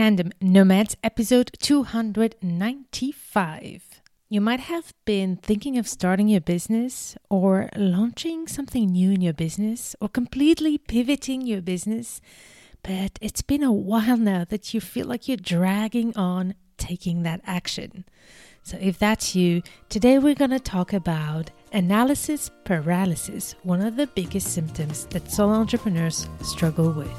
Tandem Nomads, episode 295. You might have been thinking of starting your business or launching something new in your business or completely pivoting your business, but it's been a while now that you feel like you're dragging on taking that action. So if that's you, today we're going to talk about analysis paralysis, one of the biggest symptoms that solo entrepreneurs struggle with.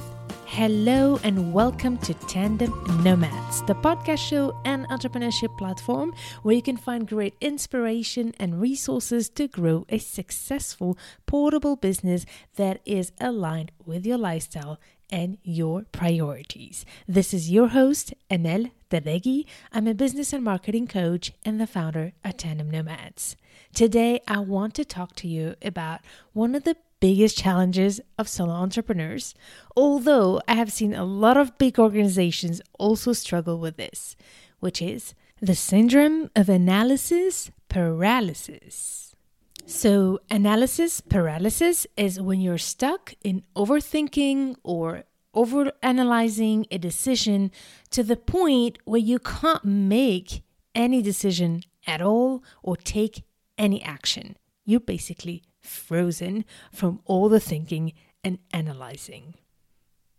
Hello and welcome to Tandem Nomads, the podcast show and entrepreneurship platform where you can find great inspiration and resources to grow a successful, portable business that is aligned with your lifestyle and your priorities. This is your host, Anel Derragui. I'm a business and marketing coach and the founder of Tandem Nomads. Today, I want to talk to you about one of the biggest challenges of solo entrepreneurs, although I have seen a lot of big organizations also struggle with this, which is the syndrome of analysis paralysis. So analysis paralysis is when you're stuck in overthinking or overanalyzing a decision to the point where you can't make any decision at all or take any action. You're basically frozen from all the thinking and analyzing.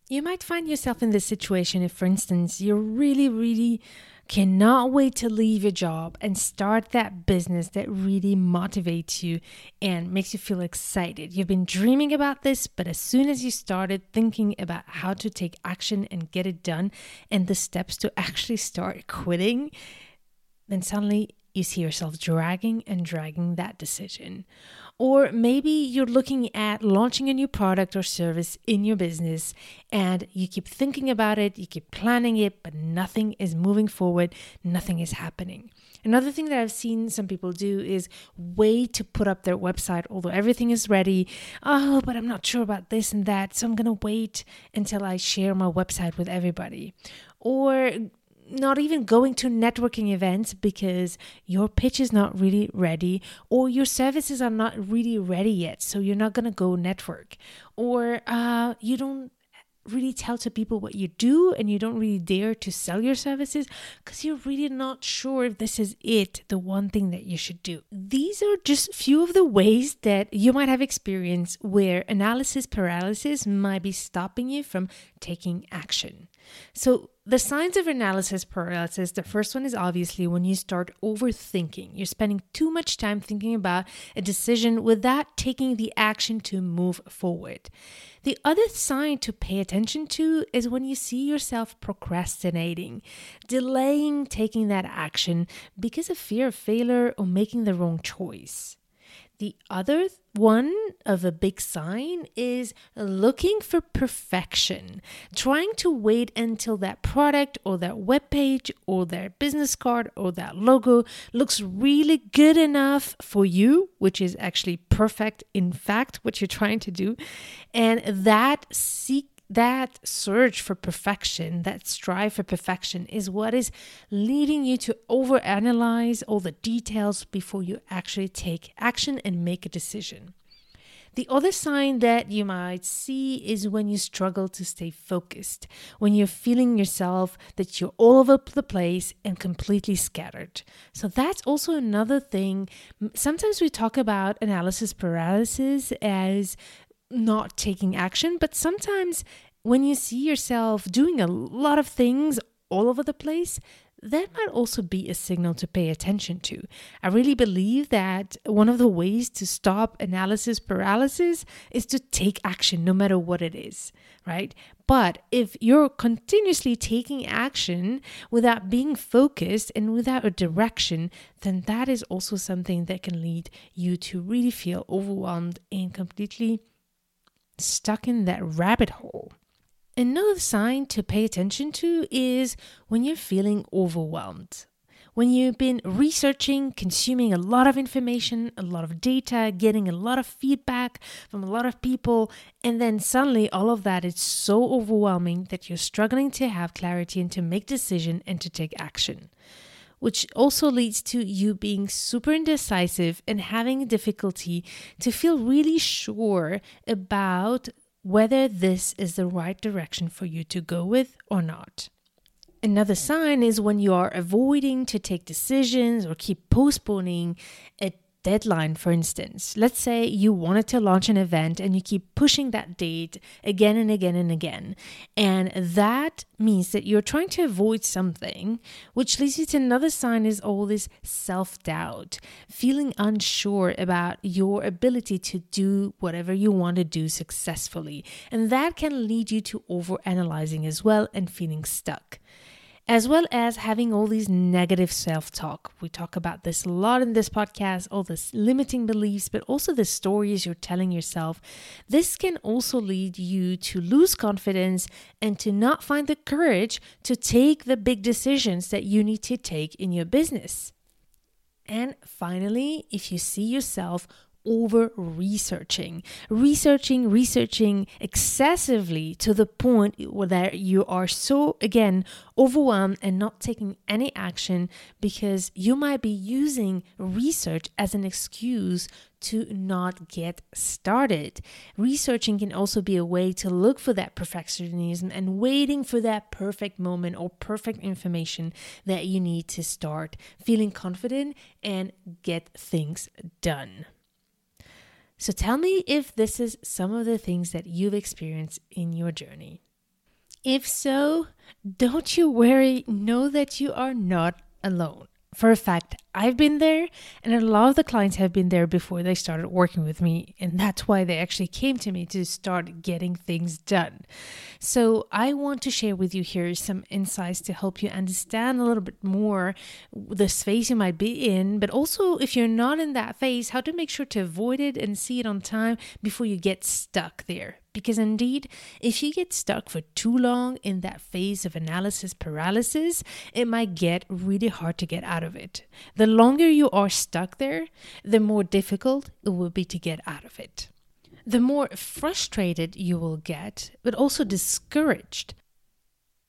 You might find yourself in this situation if, for instance, you really cannot wait to leave your job and start that business that really motivates you and makes you feel excited. You've been dreaming about this, but as soon as you started thinking about how to take action and get it done and the steps to actually start quitting, then suddenly you see yourself dragging and dragging that decision. Or maybe you're looking at launching a new product or service in your business and you keep thinking about it, you keep planning it, but nothing is moving forward, nothing is happening. Another thing that I've seen some people do is wait to put up their website, although everything is ready. Oh, but I'm not sure about this and that, so I'm going to wait until I share my website with everybody. Or not even going to networking events because your pitch is not really ready or your services are not really ready yet. So you're not going to go network, or you don't really tell to people what you do and you don't really dare to sell your services because you're really not sure if this is it, the one thing that you should do. These are just few of the ways that you might have experienced where analysis paralysis might be stopping you from taking action. So the signs of analysis paralysis, the first one is obviously when you start overthinking. You're spending too much time thinking about a decision without taking the action to move forward. The other sign to pay attention to is when you see yourself procrastinating, delaying taking that action because of fear of failure or making the wrong choice. The other one of a big sign is looking for perfection, trying to wait until that product or that web page or that business card or that logo looks really good enough for you, which is actually perfect, in fact, what you're trying to do. And that search for perfection, that strive for perfection is what is leading you to overanalyze all the details before you actually take action and make a decision. The other sign that you might see is when you struggle to stay focused, when you're feeling yourself that you're all over the place and completely scattered. So that's also another thing. Sometimes we talk about analysis paralysis as not taking action, but sometimes when you see yourself doing a lot of things all over the place, that might also be a signal to pay attention to. I really believe that one of the ways to stop analysis paralysis is to take action no matter what it is, right? But if you're continuously taking action without being focused and without a direction, then that is also something that can lead you to really feel overwhelmed and completely stuck in that rabbit hole. Another sign to pay attention to is when you're feeling overwhelmed. When you've been researching, consuming a lot of information, a lot of data, getting a lot of feedback from a lot of people, and then suddenly all of that is so overwhelming that you're struggling to have clarity and to make decision and to take action, which also leads to you being super indecisive and having difficulty to feel really sure about whether this is the right direction for you to go with or not. Another sign is when you are avoiding to take decisions or keep postponing a deadline, for instance. Let's say you wanted to launch an event and you keep pushing that date again and again and again. And that means that you're trying to avoid something, which leads you to another sign is all this self-doubt, feeling unsure about your ability to do whatever you want to do successfully. And that can lead you to overanalyzing as well and feeling stuck, as well as having all these negative self-talk. We talk about this a lot in this podcast, all this limiting beliefs, but also the stories you're telling yourself. This can also lead you to lose confidence and to not find the courage to take the big decisions that you need to take in your business. And finally, if you see yourself over-researching, researching excessively to the point where you are so, again, overwhelmed and not taking any action because you might be using research as an excuse to not get started. Researching can also be a way to look for that perfectionism and waiting for that perfect moment or perfect information that you need to start feeling confident and get things done. So tell me if this is some of the things that you've experienced in your journey. If so, don't you worry, know that you are not alone. For a fact, I've been there, and a lot of the clients have been there before they started working with me, and that's why they actually came to me to start getting things done. So I want to share with you here some insights to help you understand a little bit more the space you might be in, but also if you're not in that phase, how to make sure to avoid it and see it on time before you get stuck there. Because indeed, if you get stuck for too long in that phase of analysis paralysis, it might get really hard to get out of it. The longer you are stuck there, the more difficult it will be to get out of it. The more frustrated you will get, but also discouraged.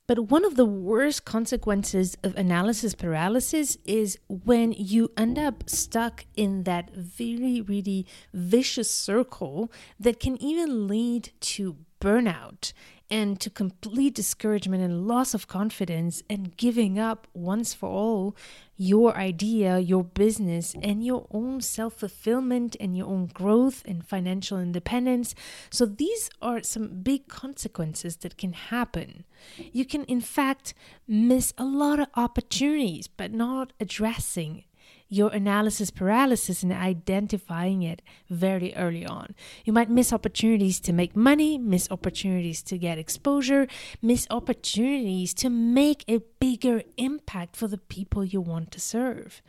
But one of the worst consequences of analysis paralysis is when you end up stuck in that really, really vicious circle that can even lead to burnout and to complete discouragement and loss of confidence and giving up once for all your idea, your business, and your own self-fulfillment and your own growth and financial independence. So these are some big consequences that can happen. You can, in fact, miss a lot of opportunities by not addressing your analysis paralysis and identifying it very early on. You might miss opportunities to make money, miss opportunities to get exposure, miss opportunities to make a bigger impact for the people you want to serve.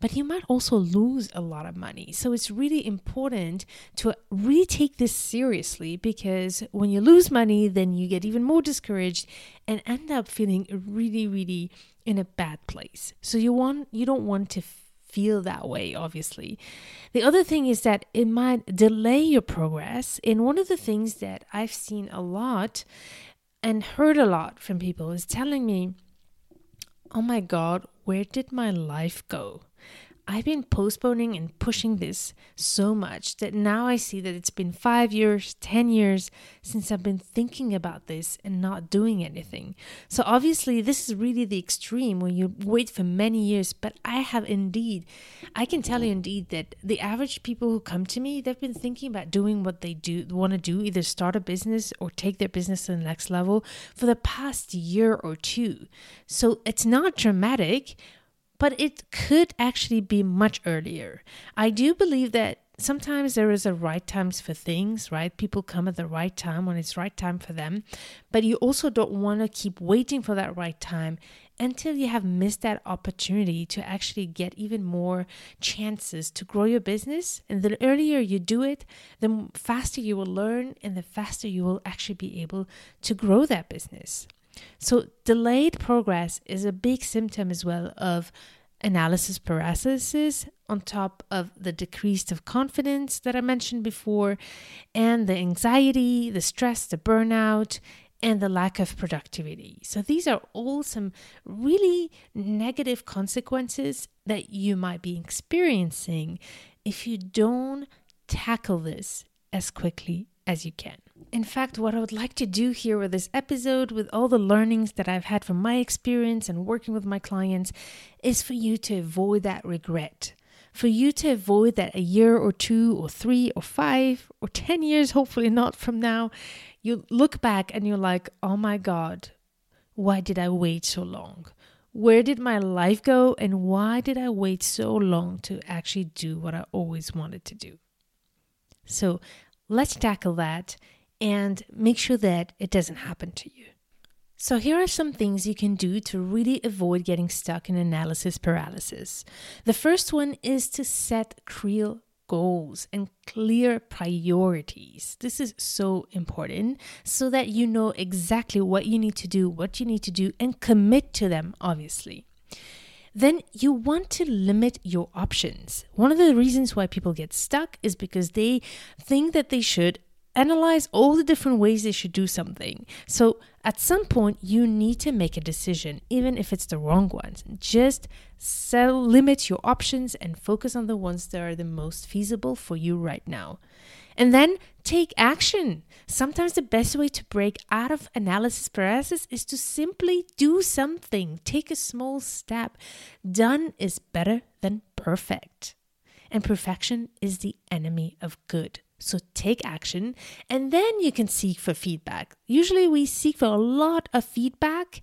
But you might also lose a lot of money. So it's really important to really take this seriously, because when you lose money, then you get even more discouraged and end up feeling really, really in a bad place. So you don't want to feel that way, obviously. The other thing is that it might delay your progress. And one of the things that I've seen a lot and heard a lot from people is telling me, "Oh my God, where did my life go? I've been postponing and pushing this so much that now I see that it's been 5 years, 10 years since I've been thinking about this and not doing anything." So obviously this is really the extreme when you wait for many years, but I can tell you that the average people who come to me, they've been thinking about doing what they want to do, either start a business or take their business to the next level for the past year or two. So it's not dramatic, but it could actually be much earlier. I do believe that sometimes there is a right times for things, right? People come at the right time when it's right time for them. But you also don't want to keep waiting for that right time until you have missed that opportunity to actually get even more chances to grow your business. And the earlier you do it, the faster you will learn and the faster you will actually be able to grow that business. So delayed progress is a big symptom as well of analysis paralysis, on top of the decreased of confidence that I mentioned before, and the anxiety, the stress, the burnout, and the lack of productivity. So these are all some really negative consequences that you might be experiencing if you don't tackle this as quickly as you can. In fact, what I would like to do here with this episode, with all the learnings that I've had from my experience and working with my clients, is for you to avoid that regret. For you to avoid that a year or 2 or 3 or 5 or 10 years, hopefully not from now, you look back and you're like, oh my God, why did I wait so long? Where did my life go, and why did I wait so long to actually do what I always wanted to do? So let's tackle that and make sure that it doesn't happen to you. So here are some things you can do to really avoid getting stuck in analysis paralysis. The first one is to set clear goals and clear priorities. This is so important so that you know exactly what you need to do, and commit to them, obviously. Then you want to limit your options. One of the reasons why people get stuck is because they think that they should analyze all the different ways they should do something. So at some point, you need to make a decision, even if it's the wrong ones. Just limit your options and focus on the ones that are the most feasible for you right now. And then take action. Sometimes the best way to break out of analysis paralysis is to simply do something. Take a small step. Done is better than perfect. And perfection is the enemy of good. So take action, and then you can seek for feedback. Usually we seek for a lot of feedback,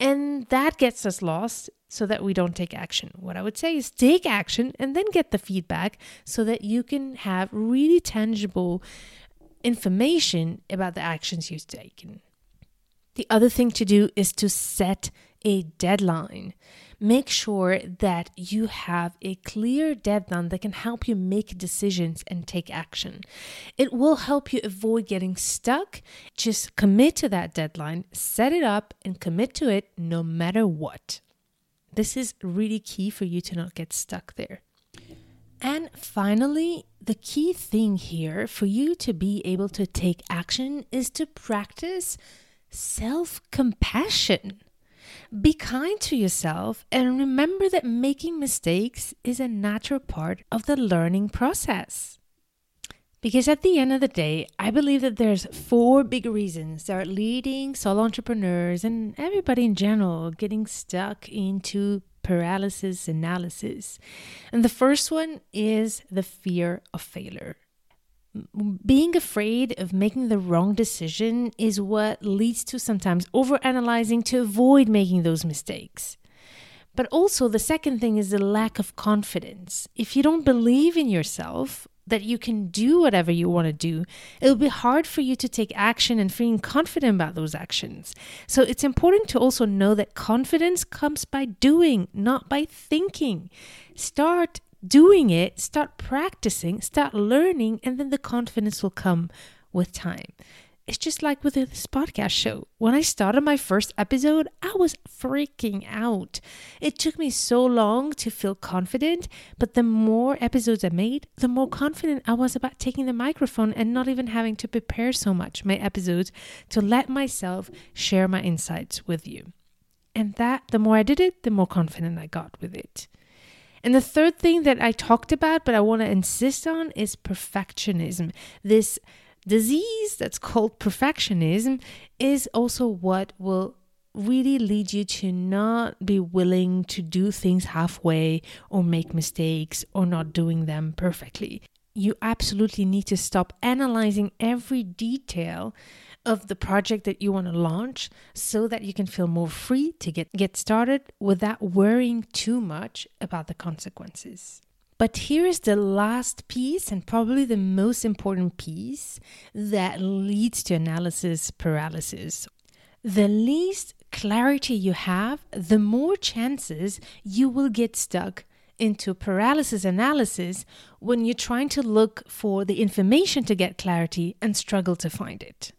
and that gets us lost so that we don't take action. What I would say is take action and then get the feedback so that you can have really tangible information about the actions you've taken. The other thing to do is to set a deadline. Make sure that you have a clear deadline that can help you make decisions and take action. It will help you avoid getting stuck. Just commit to that deadline, set it up, and commit to it no matter what. This is really key for you to not get stuck there. And finally, the key thing here for you to be able to take action is to practice self-compassion. Be kind to yourself, and remember that making mistakes is a natural part of the learning process. Because at the end of the day, I believe that there's 4 big reasons that are leading solo entrepreneurs and everybody in general getting stuck into paralysis analysis. And the first one is the fear of failure. Being afraid of making the wrong decision is what leads to sometimes overanalyzing to avoid making those mistakes. But also the second thing is the lack of confidence. If you don't believe in yourself that you can do whatever you want to do, it'll be hard for you to take action and feeling confident about those actions. So it's important to also know that confidence comes by doing, not by thinking. Start doing it, start practicing, start learning, and then the confidence will come with time. It's just like with this podcast show. When I started my first episode, I was freaking out. It took me so long to feel confident, but the more episodes I made, the more confident I was about taking the microphone and not even having to prepare so much my episodes to let myself share my insights with you. And that, the more I did it, the more confident I got with it. And the third thing that I talked about, but I want to insist on, is perfectionism. This disease that's called perfectionism is also what will really lead you to not be willing to do things halfway or make mistakes or not doing them perfectly. You absolutely need to stop analyzing every detail of the project that you want to launch so that you can feel more free to get started without worrying too much about the consequences. But here is the last piece, and probably the most important piece that leads to analysis paralysis. The least clarity you have, the more chances you will get stuck into paralysis analysis when you're trying to look for the information to get clarity and struggle to find it.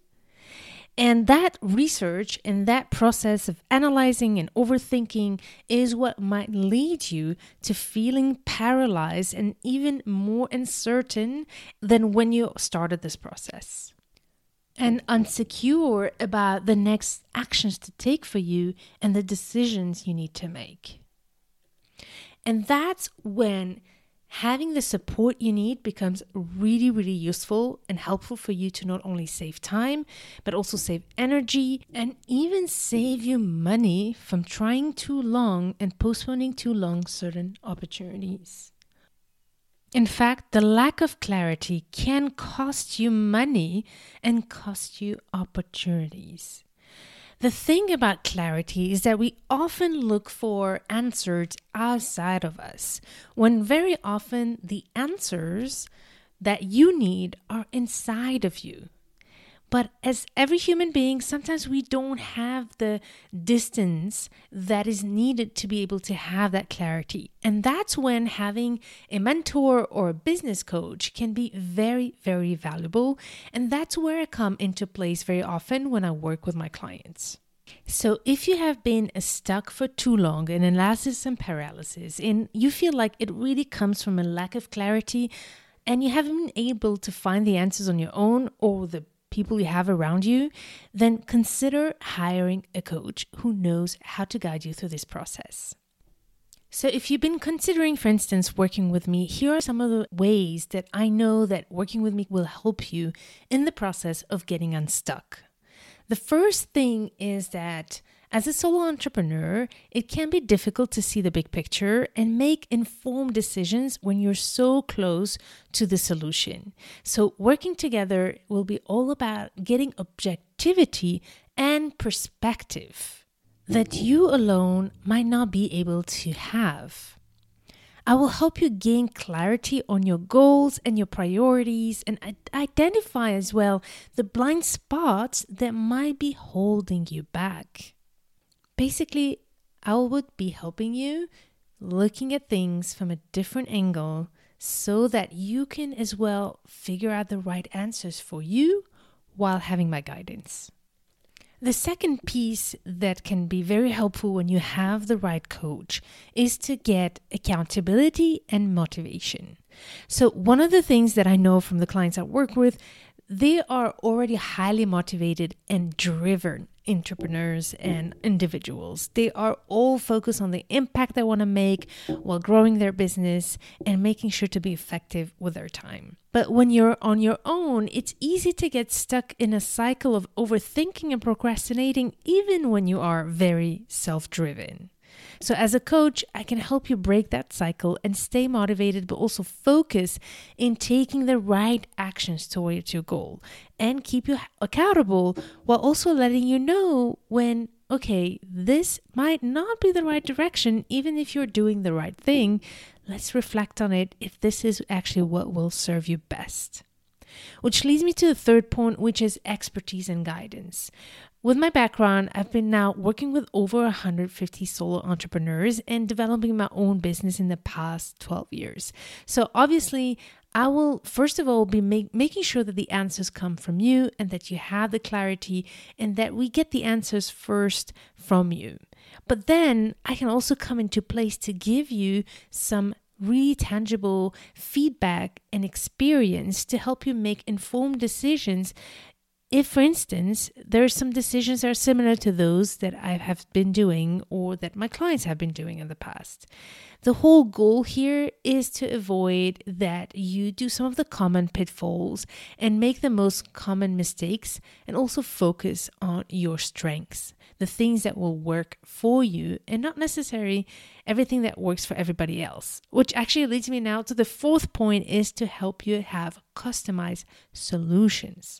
And that research and that process of analyzing and overthinking is what might lead you to feeling paralyzed and even more uncertain than when you started this process. And insecure about the next actions to take for you and the decisions you need to make. And that's when having the support you need becomes really, really useful and helpful for you to not only save time, but also save energy and even save you money from trying too long and postponing too long certain opportunities. In fact, the lack of clarity can cost you money and cost you opportunities. The thing about clarity is that we often look for answers outside of us, when very often the answers that you need are inside of you. But as every human being, sometimes we don't have the distance that is needed to be able to have that clarity. And that's when having a mentor or a business coach can be very, very valuable. And that's where I come into place very often when I work with my clients. So if you have been stuck for too long in analysis and paralysis, and you feel like it really comes from a lack of clarity, and you haven't been able to find the answers on your own or the people you have around you, then consider hiring a coach who knows how to guide you through this process. So if you've been considering, for instance, working with me, here are some of the ways that I know that working with me will help you in the process of getting unstuck. The first thing is that as a solo entrepreneur, it can be difficult to see the big picture and make informed decisions when you're so close to the solution. So working together will be all about getting objectivity and perspective that you alone might not be able to have. I will help you gain clarity on your goals and your priorities and identify as well the blind spots that might be holding you back. Basically, I would be helping you looking at things from a different angle so that you can as well figure out the right answers for you while having my guidance. The second piece that can be very helpful when you have the right coach is to get accountability and motivation. So one of the things that I know from the clients I work with, they are already highly motivated and driven entrepreneurs and individuals. They are all focused on the impact they want to make while growing their business and making sure to be effective with their time. But when you're on your own, it's easy to get stuck in a cycle of overthinking and procrastinating, even when you are very self-driven. So as a coach, I can help you break that cycle and stay motivated, but also focus in taking the right actions towards your goal and keep you accountable while also letting you know when, okay, this might not be the right direction, even if you're doing the right thing. Let's reflect on it if this is actually what will serve you best. Which leads me to the third point, which is expertise and guidance. With my background, I've been now working with over 150 solo entrepreneurs and developing my own business in the past 12 years. So obviously, I will first of all be making sure that the answers come from you and that you have the clarity and that we get the answers first from you. But then I can also come into place to give you some really tangible feedback and experience to help you make informed decisions. If, for instance, there are some decisions that are similar to those that I have been doing or that my clients have been doing in the past. The whole goal here is to avoid that you do some of the common pitfalls and make the most common mistakes and also focus on your strengths, the things that will work for you and not necessarily everything that works for everybody else, which actually leads me now to the fourth point is to help you have customized solutions.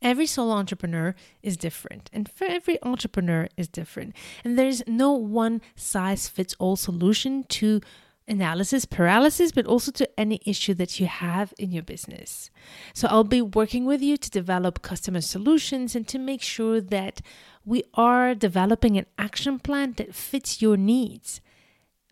Every solo entrepreneur is different, and for every entrepreneur is different. And there's no one size fits all solution to analysis paralysis, but also to any issue that you have in your business. So I'll be working with you to develop customer solutions and to make sure that we are developing an action plan that fits your needs.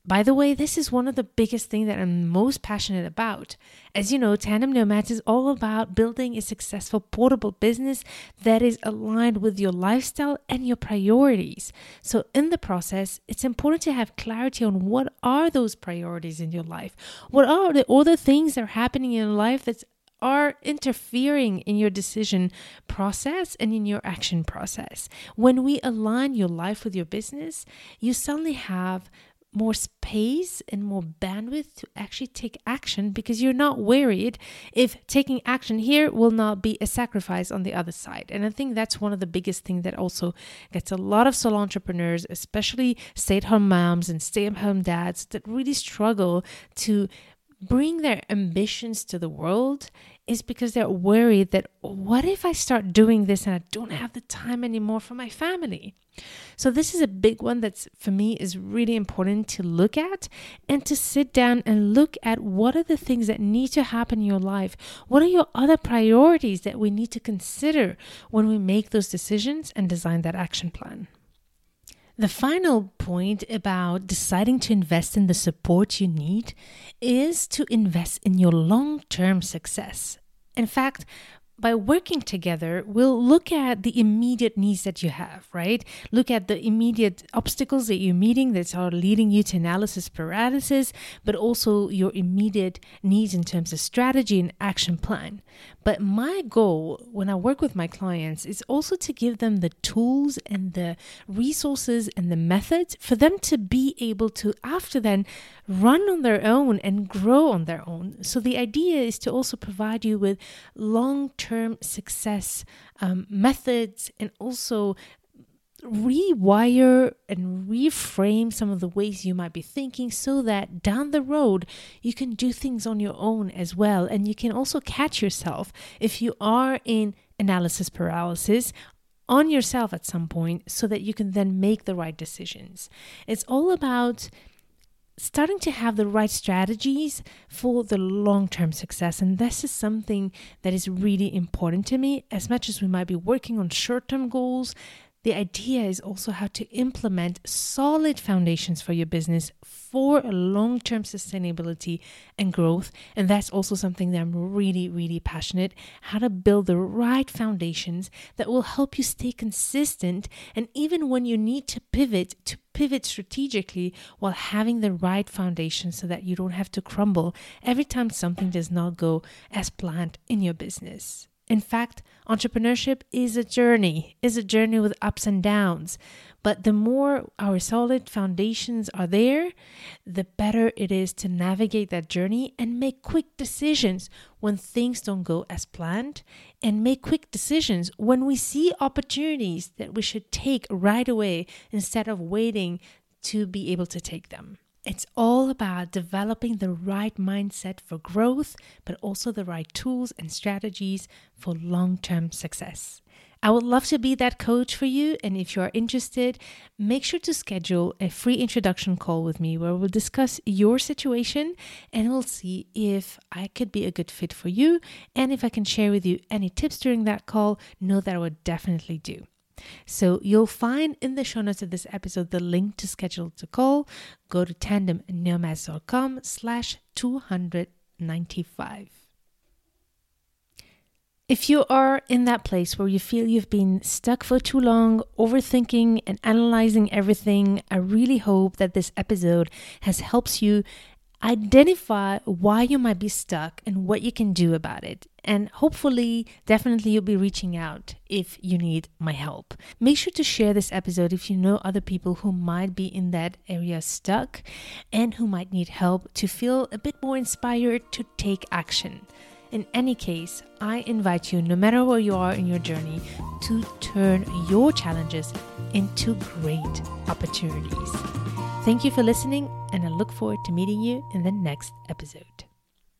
By the way, this is one of the biggest things that I'm most passionate about. As you know, Tandem Nomads is all about building a successful portable business that is aligned with your lifestyle and your priorities. So in the process, it's important to have clarity on what are those priorities in your life? What are the other things that are happening in your life that are interfering in your decision process and in your action process? When we align your life with your business, you suddenly have more space and more bandwidth to actually take action, because you're not worried if taking action here will not be a sacrifice on the other side. And I think that's one of the biggest things that also gets a lot of solo entrepreneurs, especially stay-at-home moms and stay-at-home dads, that really struggle to bring their ambitions to the world, is because they're worried that what if I start doing this and I don't have the time anymore for my family? So this is a big one that's, for me, is really important to look at, and to sit down and look at what are the things that need to happen in your life? What are your other priorities that we need to consider when we make those decisions and design that action plan? The final point about deciding to invest in the support you need is to invest in your long-term success. In fact, by working together, we'll look at the immediate needs that you have, right? Look at the immediate obstacles that you're meeting that are leading you to analysis paralysis, but also your immediate needs in terms of strategy and action plan. But my goal when I work with my clients is also to give them the tools and the resources and the methods for them to be able to, after then, run on their own and grow on their own. So the idea is to also provide you with long-term success methods, and also rewire and reframe some of the ways you might be thinking, so that down the road you can do things on your own as well, and you can also catch yourself if you are in analysis paralysis on yourself at some point, so that you can then make the right decisions. It's all about starting to have the right strategies for the long-term success. And this is something that is really important to me. As much as we might be working on short-term goals, the idea is also how to implement solid foundations for your business for a long-term sustainability and growth. And that's also something that I'm really, really passionate about, how to build the right foundations that will help you stay consistent. And even when you need to pivot strategically, while having the right foundation so that you don't have to crumble every time something does not go as planned in your business. In fact, entrepreneurship is a journey with ups and downs. But the more our solid foundations are there, the better it is to navigate that journey and make quick decisions when things don't go as planned, and make quick decisions when we see opportunities that we should take right away instead of waiting to be able to take them. It's all about developing the right mindset for growth, but also the right tools and strategies for long-term success. I would love to be that coach for you. And if you are interested, make sure to schedule a free introduction call with me, where we'll discuss your situation and we'll see if I could be a good fit for you. And if I can share with you any tips during that call, know that I would definitely do. So you'll find in the show notes of this episode the link to schedule the call. Go to tandemnomads.com/295. If you are in that place where you feel you've been stuck for too long, overthinking and analyzing everything, I really hope that this episode has helped you identify why you might be stuck and what you can do about it. And hopefully, definitely you'll be reaching out if you need my help. Make sure to share this episode if you know other people who might be in that area stuck and who might need help to feel a bit more inspired to take action. In any case, I invite you, no matter where you are in your journey, to turn your challenges into great opportunities. Thank you for listening, and I look forward to meeting you in the next episode.